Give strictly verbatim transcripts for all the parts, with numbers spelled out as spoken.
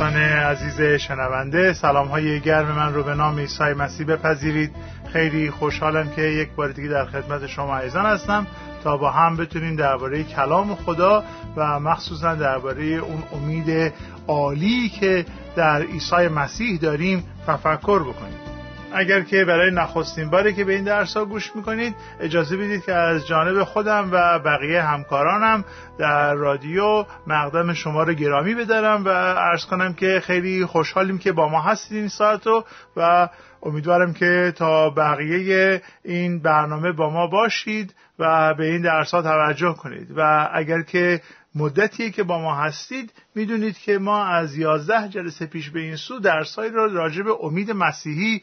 دوستان عزیز شنونده، سلام‌های گرم من رو به نام عیسی مسیح بپذیرید. خیلی خوشحالم که یک بار دیگه در خدمت شما عزیزان هستم تا با هم بتونیم درباره کلام خدا و مخصوصا درباره اون امید عالی که در عیسی مسیح داریم تفکر بکنیم. اگر که برای نخستین باری که به این درس‌ها گوش می‌کنید، اجازه بدید که از جانب خودم و بقیه همکارانم در رادیو مقدم شما رو گرامی بدارم و عرض کنم که خیلی خوشحالیم که با ما هستید این ساعت رو و امیدوارم که تا بقیه این برنامه با ما باشید و به این درس‌ها توجه کنید. و اگر که مدتیه که با ما هستید، میدونید که ما از یازده جلسه پیش به این سو درسایی رو راجع به امید مسیحی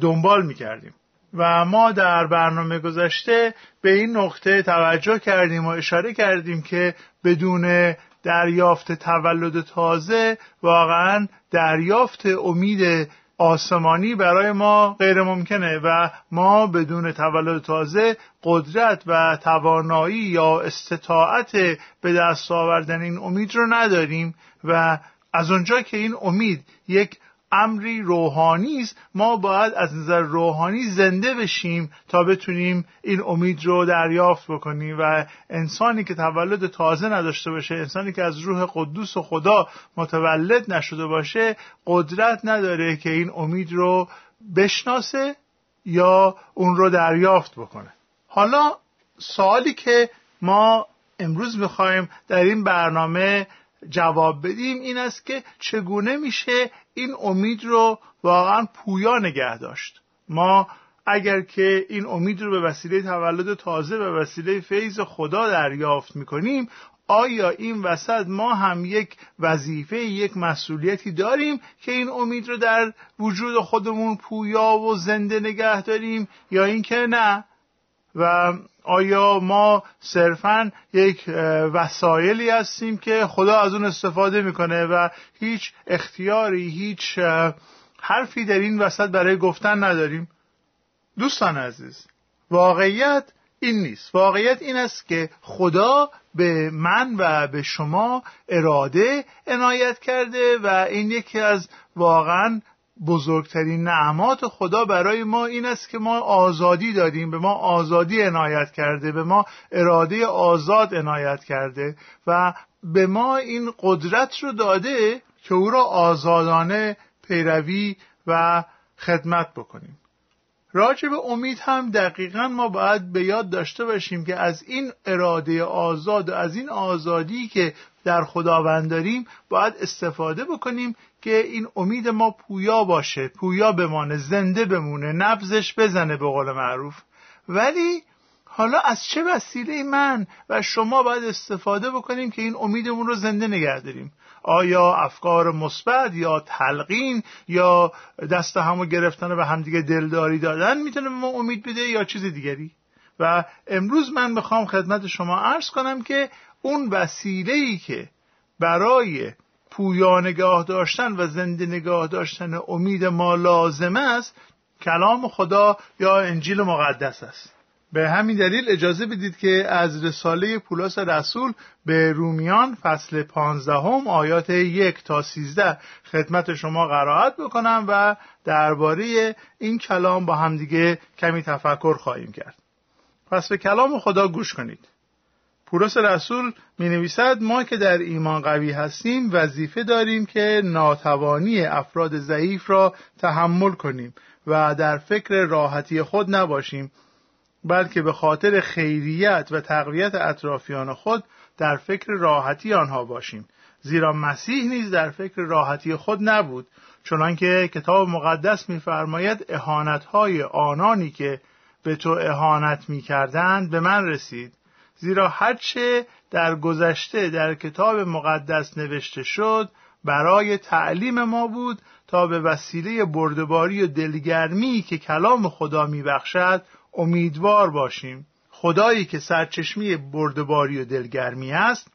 دنبال میکردیم و ما در برنامه گذشته به این نقطه توجه کردیم و اشاره کردیم که بدون دریافت تولد تازه واقعا دریافت امید آسمانی برای ما غیر ممکنه و ما بدون تولد تازه قدرت و توانایی یا استطاعت به دست آوردن این امید رو نداریم. و از اونجا که این امید یک امری روحانی است، ما باید از نظر روحانی زنده بشیم تا بتونیم این امید رو دریافت بکنیم. و انسانی که تولد تازه نداشته باشه، انسانی که از روح قدوس و خدا متولد نشده باشه، قدرت نداره که این امید رو بشناسه یا اون رو دریافت بکنه. حالا سوالی که ما امروز میخوایم در این برنامه جواب بدیم این است که چگونه میشه این امید رو واقعا پویا نگه داشت. ما اگر که این امید رو به وسیله تولد تازه و به وسیله فیض خدا دریافت میکنیم، آیا این وسط ما هم یک وظیفه، یک مسئولیتی داریم که این امید رو در وجود خودمون پویا و زنده نگه داریم یا اینکه نه؟ و آیا ما صرفاً یک وسایلی هستیم که خدا از اون استفاده میکنه و هیچ اختیاری، هیچ حرفی در این وسط برای گفتن نداریم؟ دوستان عزیز، واقعیت این نیست. واقعیت این است که خدا به من و به شما اراده عنایت کرده و این یکی از واقعاً بزرگترین نعمات خدا برای ما این است که ما آزادی داریم. به ما آزادی عنایت کرده، به ما اراده آزاد عنایت کرده و به ما این قدرت رو داده که او را آزادانه پیروی و خدمت بکنیم. راجع به امید هم دقیقاً ما باید به یاد داشته باشیم که از این اراده آزاد و از این آزادی که در خداوند داریم باید استفاده بکنیم که این امید ما پویا باشه، پویا بمانه، زنده بمونه، نبضش بزنه به قول معروف. ولی حالا از چه وسیله من و شما باید استفاده بکنیم که این امیدمون رو زنده نگه داریم؟ آیا افکار مثبت یا تلقین یا دست همو گرفتن و همدیگه دلداری دادن میتونه به ما امید بده یا چیز دیگری؟ و امروز من میخوام خدمت شما عرض کنم که اون وسیله‌ای که برای پویا نگاه داشتن و زنده نگاه داشتن امید ما لازم است کلام خدا یا انجیل مقدس است. به همین دلیل اجازه بدید که از رساله پولس رسول به رومیان فصل پانزدهم آیات یک تا سیزده خدمت شما قرائت بکنم و درباره این کلام با همدیگه کمی تفکر خواهیم کرد. پس به کلام خدا گوش کنید. پولس رسول می نویسد: ما که در ایمان قوی هستیم وظیفه داریم که ناتوانی افراد ضعیف را تحمل کنیم و در فکر راحتی خود نباشیم، بلکه به خاطر خیریت و تقویت اطرافیان خود در فکر راحتی آنها باشیم. زیرا مسیح نیز در فکر راحتی خود نبود، چنانکه کتاب مقدس می‌فرماید: اهانت‌های آنانی که به تو اهانت می‌کردند به من رسید. زیرا هرچه در گذشته در کتاب مقدس نوشته شد برای تعلیم ما بود تا به وسیله بردباری و دلگرمی که کلام خدا میبخشد امیدوار باشیم. خدایی که سرچشمه بردباری و دلگرمی است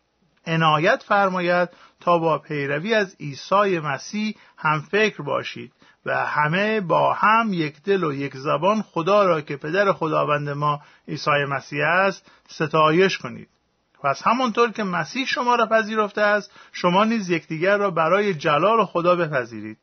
عنایت فرماید تا با پیروی از عیسی مسیح هم فکر باشید و همه با هم یک دل و یک زبان خدا را که پدر خداوند ما عیسی مسیح است ستایش کنید. پس همانطور که مسیح شما را پذیرفته است، شما نیز یکدیگر را برای جلال خدا بپذیرید.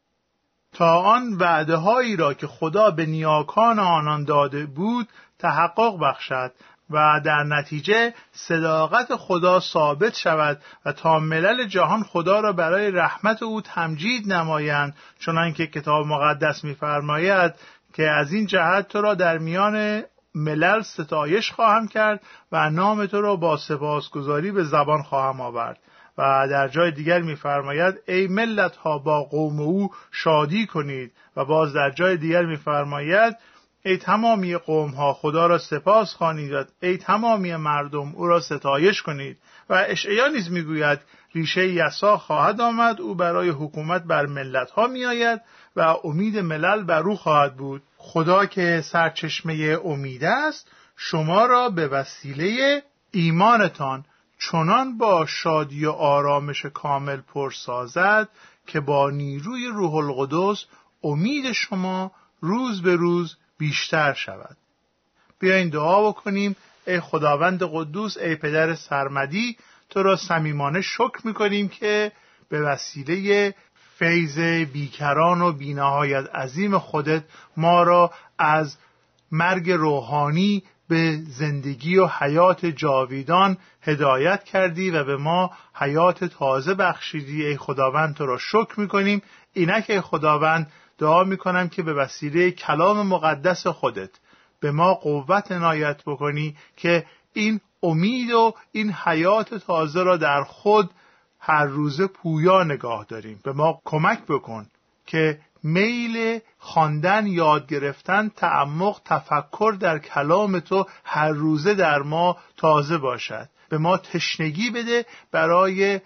تا آن وعده هایی را که خدا به نیاکان آنان داده بود تحقق بخشد و در نتیجه صداقت خدا ثابت شود و تا ملل جهان خدا را برای رحمت او تمجید نمایند، چنانکه کتاب مقدس می‌فرماید که از این جهت تو را در میان ملل ستایش خواهم کرد و نام تو را با سپاسگزاری به زبان خواهم آورد. و در جای دیگر می‌فرماید ای ملت ها با قوم او شادی کنید. و باز در جای دیگر می‌فرماید ای تمامی قوم ها خدا را سپاس خوانید و ای تمامی مردم او را ستایش کنید. و اشعیا نیز میگوید ریشه یسوع خواهد آمد، او برای حکومت بر ملت ها می آید و امید ملل بر او خواهد بود. خدا که سرچشمه امید است شما را به وسیله ایمانتان چنان با شادی و آرامش کامل پرسازد که با نیروی روح القدس امید شما روز به روز بیشتر شود. بیاین دعا بکنیم. ای خداوند قدوس، ای پدر سرمدی، تو را صمیمانه شکر می‌کنیم که به وسیله فیض بیکران و بینهایت عظیم خودت ما را از مرگ روحانی به زندگی و حیات جاویدان هدایت کردی و به ما حیات تازه بخشیدی. ای خداوند تو را شکر می‌کنیم. اینک ای خداوند دعا می‌کنم که به وسیله کلام مقدس خودت به ما قوت عنایت بکنی که این امید و این حیات تازه را در خود هر روز پویا نگاه داریم. به ما کمک بکن که میل خواندن، یاد گرفتن، تعمق، تفکر در کلام تو هر روزه در ما تازه باشد. به ما تشنگی بده برای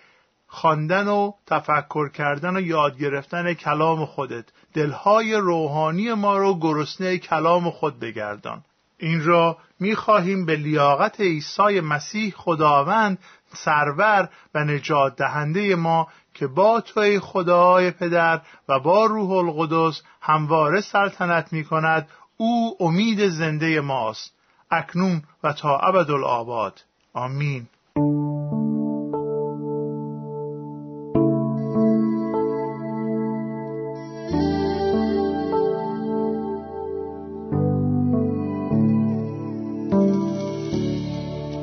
خواندن و تفکر کردن و یاد گرفتن کلام خودت. دلهای روحانی ما رو گرسنه کلام خود بگردان. این را می‌خواهیم به لیاقت عیسی مسیح خداوند سرور و نجات دهنده ما که با توی خدای پدر و با روح القدس همواره سلطنت می‌کند. او امید زنده ماست اکنون و تا ابدالآباد. آمین.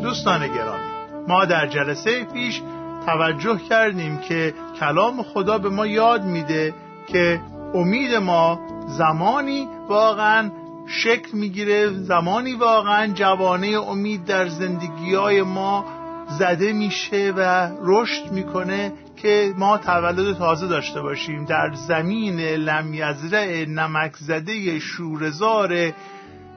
دوستان گرامی، ما در جلسه پیش توجه کردیم که کلام خدا به ما یاد میده که امید ما زمانی واقعا شکل میگیره، زمانی واقعا جوانه امید در زندگی‌های ما زده میشه و رشد میکنه که ما تولد تازه داشته باشیم در زمین لم یزرع نمک زده شوره‌زار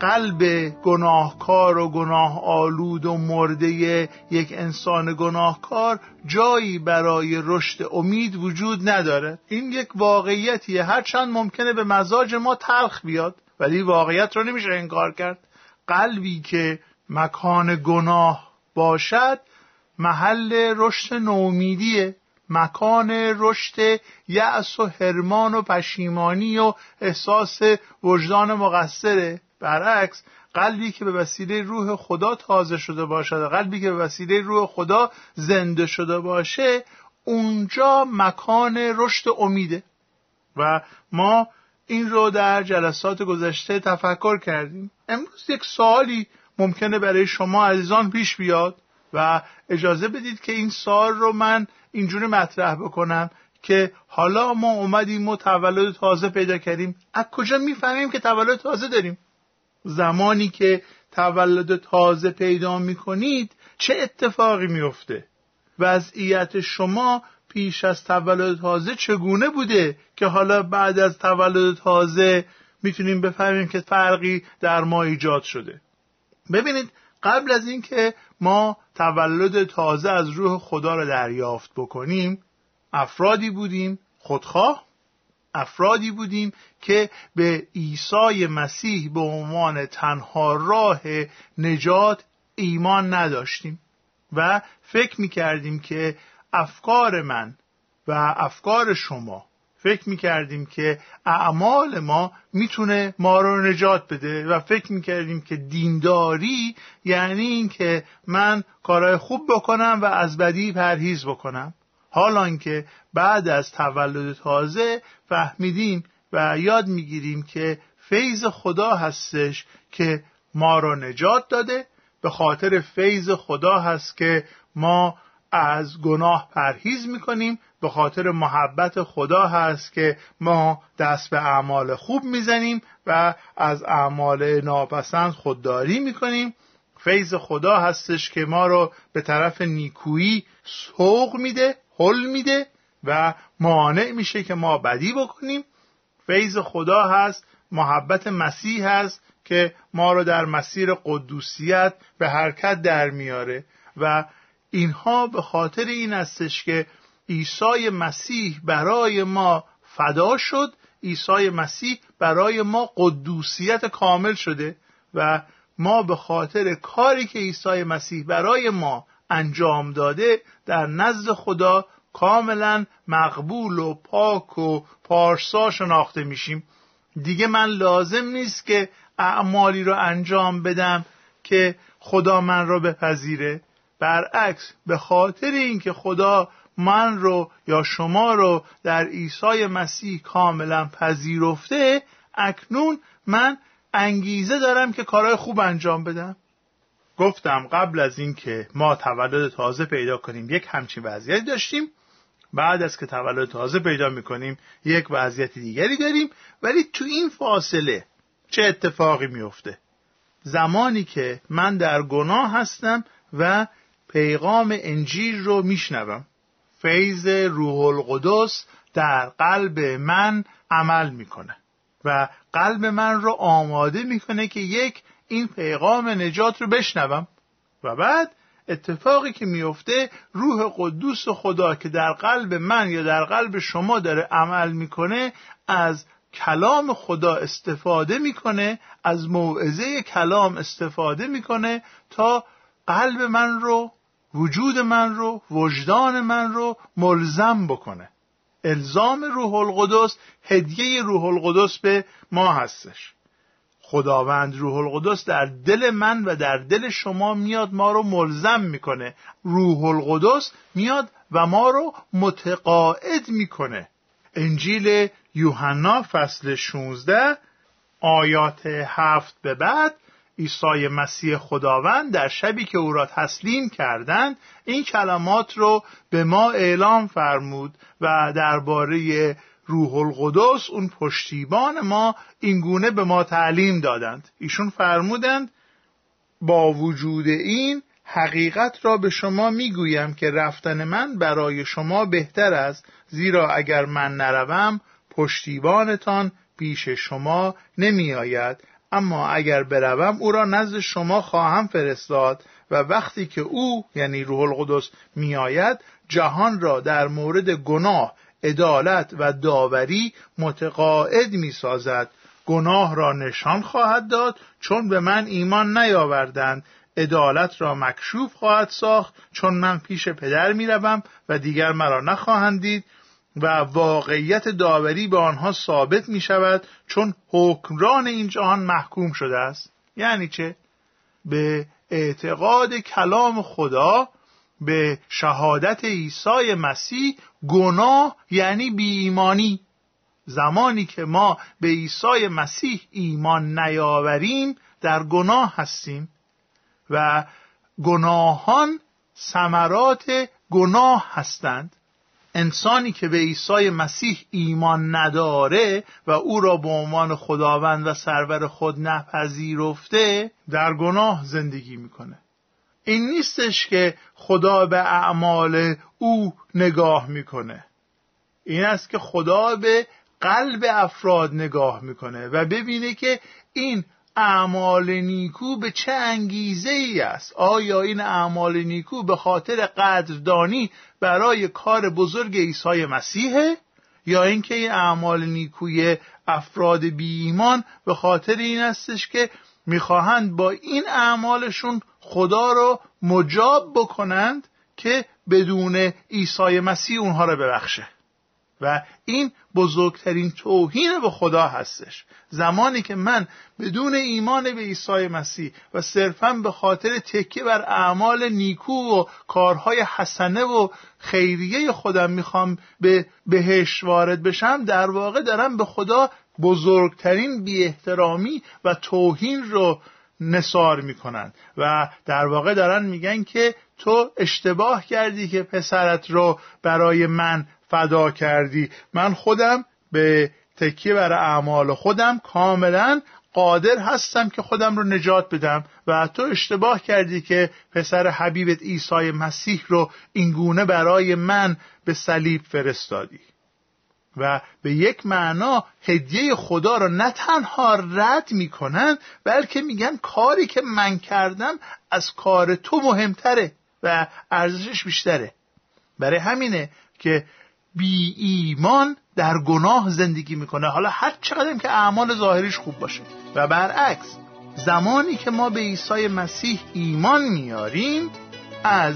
قلب گناهکار و گناه آلود و مرده یک انسان گناهکار جایی برای رشد امید وجود نداره. این یک واقعیتیه، هرچند ممکنه به مزاج ما تلخ بیاد ولی واقعیت رو نمیشه انکار کرد. قلبی که مکان گناه باشد محل رشد نومیدیه، مکان رشد یأس و حرمان و پشیمانی و احساس وجدان مقصره. برعکس قلبی که به وسیله روح خدا تازه شده باشد، قلبی که به وسیله روح خدا زنده شده باشه، اونجا مکان رشد امیده. و ما این رو در جلسات گذشته تفکر کردیم. امروز یک سوالی ممکنه برای شما عزیزان پیش بیاد و اجازه بدید که این سوال رو من اینجوری مطرح بکنم که حالا ما اومدیم و تولد تازه پیدا کردیم، از کجا میفهمیم که تولد تازه داریم؟ زمانی که تولد تازه پیدا میکنید چه اتفاقی میفته؟ وضعیت شما پیش از تولد تازه چگونه بوده که حالا بعد از تولد تازه میتونیم بفهمیم که فرقی در ما ایجاد شده؟ ببینید، قبل از این که ما تولد تازه از روح خدا را دریافت بکنیم، افرادی بودیم خودخواه، افرادی بودیم که به عیسی مسیح به عنوان تنها راه نجات ایمان نداشتیم و فکر می‌کردیم که افکار من و افکار شما، فکر میکردیم که اعمال ما میتونه ما رو نجات بده و فکر میکردیم که دینداری یعنی این که من کارهای خوب بکنم و از بدی پرهیز بکنم. حالان که بعد از تولد تازه فهمیدیم و یاد میگیریم که فیض خدا هستش که ما رو نجات داده، به خاطر فیض خدا هست که ما از گناه پرهیز میکنیم، به خاطر محبت خدا هست که ما دست به اعمال خوب میزنیم و از اعمال ناپسند خودداری میکنیم. فیض خدا هستش که ما رو به طرف نیکویی سوق میده، هل میده و مانع میشه که ما بدی بکنیم. فیض خدا هست، محبت مسیح هست که ما رو در مسیر قدوسیت به حرکت در میاره و اینها به خاطر این استش که عیسی مسیح برای ما فدا شد، عیسی مسیح برای ما قدوسیت کامل شده و ما به خاطر کاری که عیسی مسیح برای ما انجام داده در نزد خدا کاملا مقبول و پاک و پارسا شناخته میشیم. دیگه من لازم نیست که اعمالی رو انجام بدم که خدا من رو بپذیره، برعکس به خاطر اینکه خدا من رو یا شما رو در عیسی مسیح کاملا پذیرفته، اکنون من انگیزه دارم که کارهای خوب انجام بدم. گفتم قبل از اینکه ما تولد تازه پیدا کنیم یک همچین وضعیتی داشتیم، بعد از که تولد تازه پیدا میکنیم یک وضعیت دیگری داریم. ولی تو این فاصله چه اتفاقی میفته؟ زمانی که من در گناه هستم و پیغام انجیل رو میشنوم، فیض روح القدس در قلب من عمل میکنه و قلب من رو آماده میکنه که یک این پیغام نجات رو بشنوم. و بعد اتفاقی که میفته، روح قدوس خدا که در قلب من یا در قلب شما داره عمل میکنه از کلام خدا استفاده میکنه، از موعظه کلام استفاده میکنه تا قلب من رو، وجود من رو، وجدان من رو ملزم بکنه. الزام روح القدس، هدیه روح القدس به ما هستش. خداوند روح القدس در دل من و در دل شما میاد ما رو ملزم میکنه. روح القدس میاد و ما رو متقاعد میکنه. انجیل یوحنا فصل شانزده آیات هفت به بعد، عیسی مسیح خداوند در شبی که او را تسلیم کردند این کلمات رو به ما اعلام فرمود و درباره روح القدس اون پشتیبان ما اینگونه به ما تعلیم دادند. ایشون فرمودند با وجود این حقیقت را به شما میگویم که رفتن من برای شما بهتر است، زیرا اگر من نروم پشتیبانتان پیش شما نمی آید، اما اگر بروم او را نزد شما خواهم فرستاد و وقتی که او یعنی روح القدس می آید جهان را در مورد گناه، عدالت و داوری متقاعد می سازد. گناه را نشان خواهد داد چون به من ایمان نیاوردند، عدالت را مکشوف خواهد ساخت چون من پیش پدر می روم و دیگر مرا نخواهند دید و واقعیت داوری به آنها ثابت می شود چون حکمران این جهان محکوم شده است. یعنی چه؟ به اعتقاد کلام خدا، به شهادت عیسی مسیح، گناه یعنی بی‌ایمانی. زمانی که ما به عیسی مسیح ایمان نیاوریم در گناه هستیم و گناهان ثمرات گناه هستند. انسانی که به عیسی مسیح ایمان نداره و او را به عنوان خداوند و سرور خود نپذیرفته در گناه زندگی میکنه. این نیستش که خدا به اعمال او نگاه میکنه، این است که خدا به قلب افراد نگاه میکنه و ببینه که این اعمال نیکو به چه انگیزه ای است. آیا این اعمال نیکو به خاطر قدردانی برای کار بزرگ عیسی مسیحه، یا اینکه این اعمال نیکوی افراد بی ایمان به خاطر این استش که میخواهند با این اعمالشون خدا رو مجاب بکنند که بدون عیسی مسیح اونها رو ببخشه. و این بزرگترین توهین به خدا هستش. زمانی که من بدون ایمان به عیسی مسیح و صرفاً به خاطر تکیه بر اعمال نیکو و کارهای حسنه و خیریه خودم میخوام به بهشت وارد بشم، در واقع دارم به خدا بزرگترین بی‌احترامی و توهین رو نثار میکنن و در واقع دارن میگن که تو اشتباه کردی که پسرت رو برای من فدا کردی. من خودم به تکیه بر اعمال خودم کاملا قادر هستم که خودم رو نجات بدم و تو اشتباه کردی که پسر حبیبت عیسی مسیح رو اینگونه برای من به صلیب فرستادی. و به یک معنا هدیه خدا رو نه تنها رد میکنن، بلکه میگن کاری که من کردم از کار تو مهمتره و ارزشش بیشتره. برای همینه که بی ایمان در گناه زندگی میکنه، حالا هر چقدر که اعمال ظاهریش خوب باشه. و برعکس، زمانی که ما به عیسی مسیح ایمان میاریم، از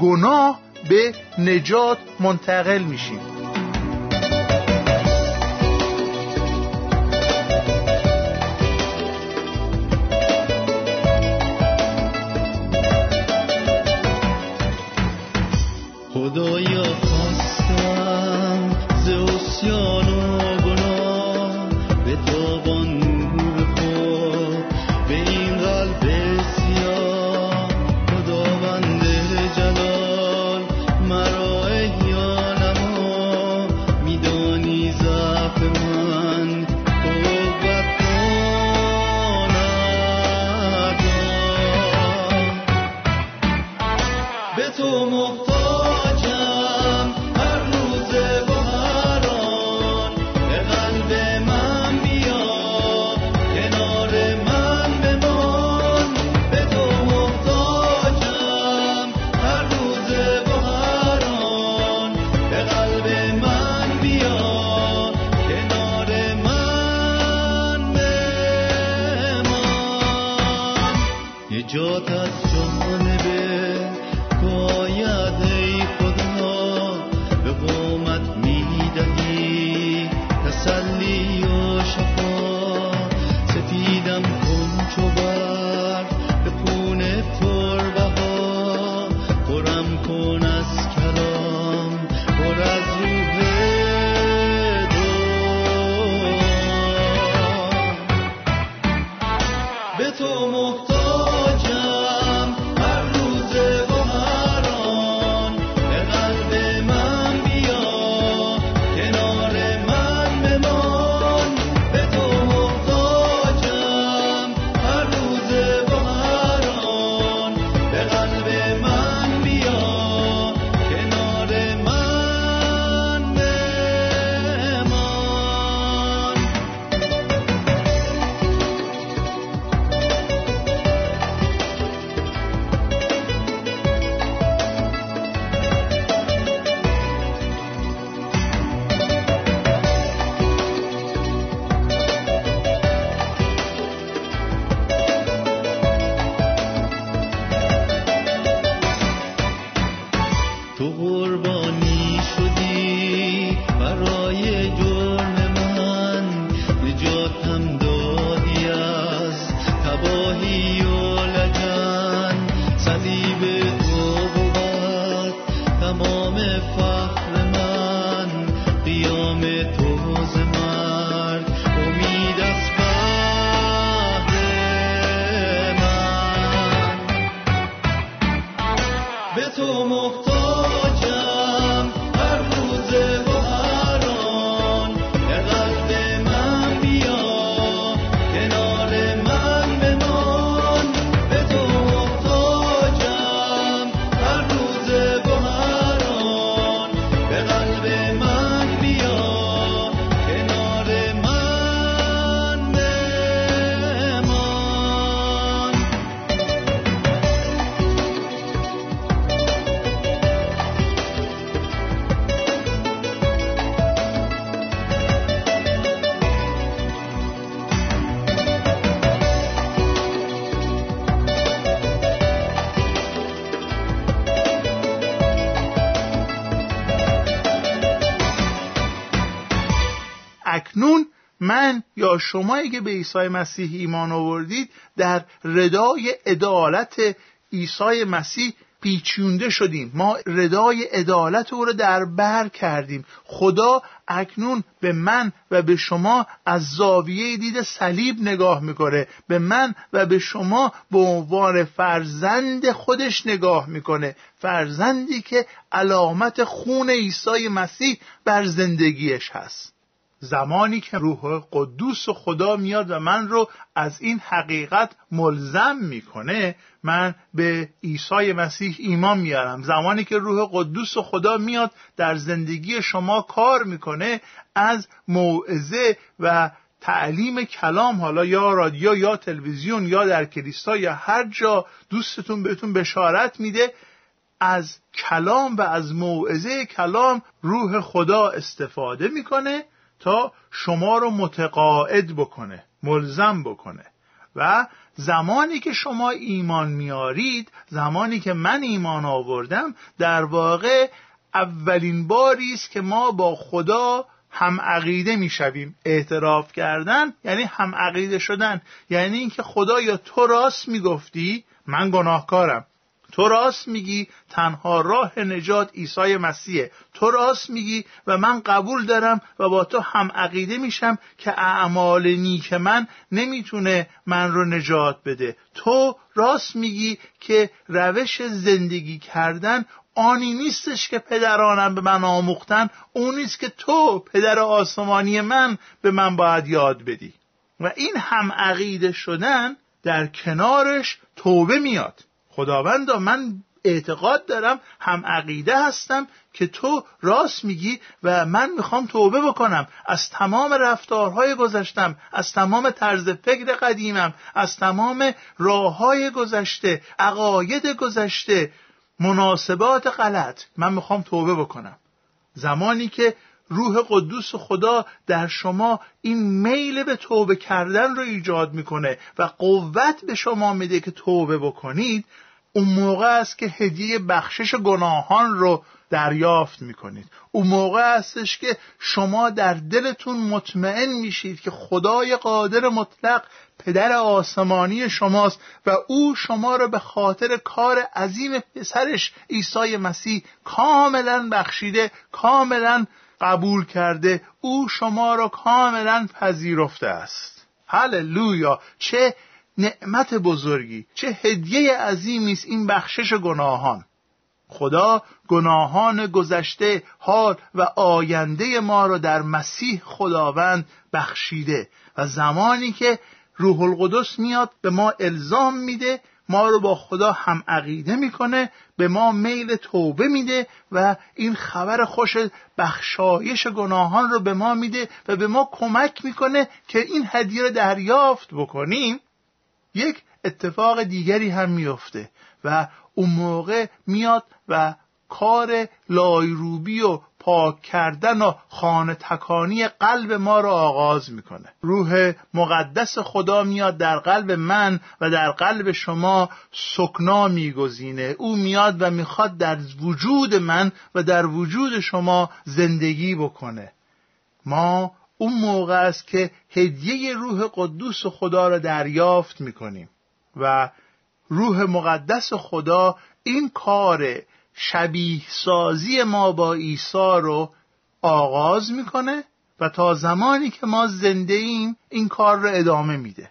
گناه به نجات منتقل میشیم. خدایا خواستم ز عصیان و گناه به تابان نور خود به این قلب سیاه. خداوند جلال مرا احیا نما، میدانی ضعف من قوت کن عطا. به تو محتاج نجات از جانبه باید ای خدا، به قومت میدهی تسلی و شفا. ستیدم کن چو برق به خون تربها، پرم کن از کلام پر از روح دعا. به تو محتاج من یا شمایی که به عیسی مسیح ایمان آوردید در ردای عدالت عیسی مسیح پیچونده شدیم. ما ردای عدالت او را در بر کردیم. خدا اکنون به من و به شما از زاویه دید صلیب نگاه میکنه. به من و به شما به عنوان فرزند خودش نگاه میکنه. فرزندی که علامت خون عیسی مسیح بر زندگیش هست. زمانی که روح قدوس و خدا میاد و من رو از این حقیقت ملزم میکنه، من به عیسی مسیح ایمان میارم. زمانی که روح قدوس و خدا میاد در زندگی شما کار میکنه، از موعظه و تعلیم کلام، حالا یا رادیو یا تلویزیون یا در کلیسا یا هر جا دوستتون بهتون بشارت میده، از کلام و از موعظه کلام روح خدا استفاده میکنه تا شما رو متقاعد بکنه، ملزم بکنه. و زمانی که شما ایمان میارید، زمانی که من ایمان آوردم، در واقع اولین باری است که ما با خدا هم عقیده میشویم. اعتراف کردن یعنی هم عقیده شدن، یعنی اینکه خدا یا تو راست میگفتی من گناهکارم، تو راست میگی تنها راه نجات عیسی مسیحه، تو راست میگی و من قبول دارم و با تو هم عقیده میشم که اعمال نیک من نمیتونه من رو نجات بده، تو راست میگی که روش زندگی کردن آنی نیستش که پدرانم به من آموختن، اون نیست که تو پدر آسمانی من به من باید یاد بدی. و این هم عقیده شدن در کنارش توبه میاد. خداوندا من اعتقاد دارم، هم عقیده هستم که تو راست میگی و من میخوام توبه بکنم از تمام رفتارهای گذشتم، از تمام طرز فکر قدیمم، از تمام راههای گذشته، عقاید گذشته، مناسبات غلط، من میخوام توبه بکنم. زمانی که روح قدوس خدا در شما این میل به توبه کردن رو ایجاد میکنه و قوت به شما میده که توبه بکنید، اون موقع است که هدیه بخشش گناهان رو دریافت میکنید. اون موقع استش که شما در دلتون مطمئن میشید که خدای قادر مطلق پدر آسمانی شماست و او شما را به خاطر کار عظیم پسرش عیسی مسیح کاملا بخشیده، کاملا قبول کرده، او شما را کاملا پذیرفته است. هللویا! چه نعمت بزرگی، چه هدیه عظیمی است این بخشش گناهان. خدا گناهان گذشته، حال و آینده ما را در مسیح خداوند بخشیده و زمانی که روح القدس میاد به ما الزام میده، ما رو با خدا هم عقیده میکنه، به ما میل توبه میده و این خبر خوش بخشایش گناهان رو به ما میده و به ما کمک میکنه که این هدیه رو دریافت بکنیم. یک اتفاق دیگری هم میفته و اون موقع میاد و کار لایروبی و پاک کردن و خانه تکانی قلب ما را آغاز میکنه. روح مقدس خدا میاد در قلب من و در قلب شما سکنا میگزینه. او میاد و میخواد در وجود من و در وجود شما زندگی بکنه. ما اون موقع است که هدیه روح قدوس خدا را دریافت میکنیم و روح مقدس خدا این کار شبیه سازی ما با عیسی رو آغاز میکنه و تا زمانی که ما زنده ایم این کار رو ادامه میده.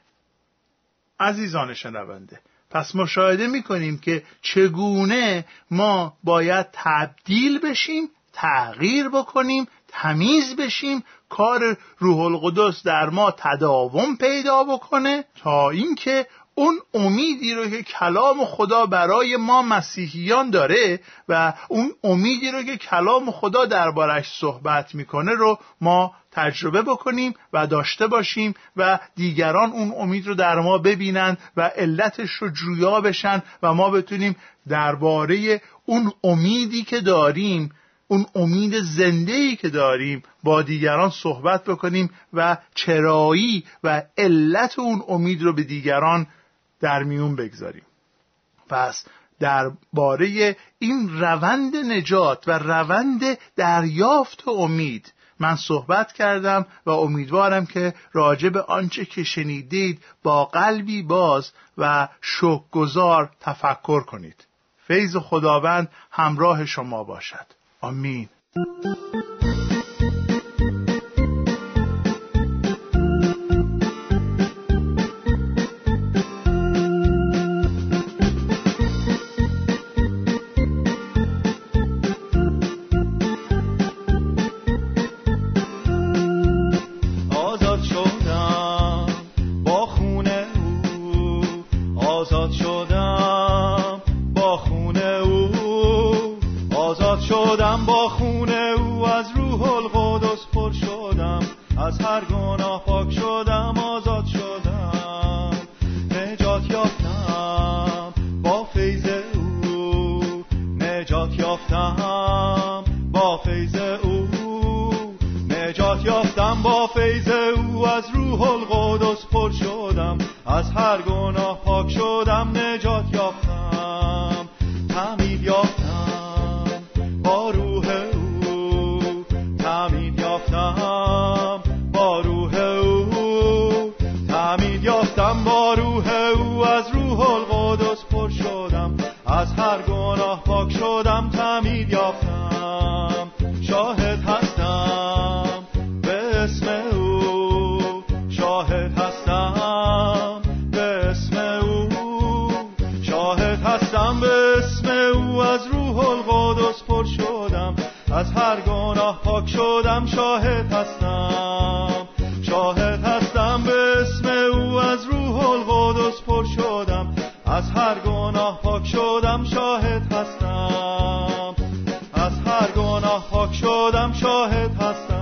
عزیزان شنونده، پس مشاهده میکنیم که چگونه ما باید تبدیل بشیم، تغییر بکنیم، تمیز بشیم، کار روح القدس در ما تداوم پیدا بکنه تا اینکه اون امیدی رو که کلام خدا برای ما مسیحیان داره و اون امیدی رو که کلام خدا دربارش صحبت میکنه رو ما تجربه بکنیم و داشته باشیم و دیگران اون امید رو در ما ببینن و علتش رو جویا بشن و ما بتونیم درباره اون امیدی که داریم، اون امید زنده‌ای که داریم، با دیگران صحبت بکنیم و چرایی و علت اون امید رو به دیگران در میون بگذاریم. پس درباره این روند نجات و روند دریافت امید من صحبت کردم و امیدوارم که راجع به آنچه که شنیدید با قلبی باز و شکرگزار تفکر کنید. فیض خداوند همراه شما باشد. آمین. شاهد هستم از هر گناه پاک شدم شاهد هستم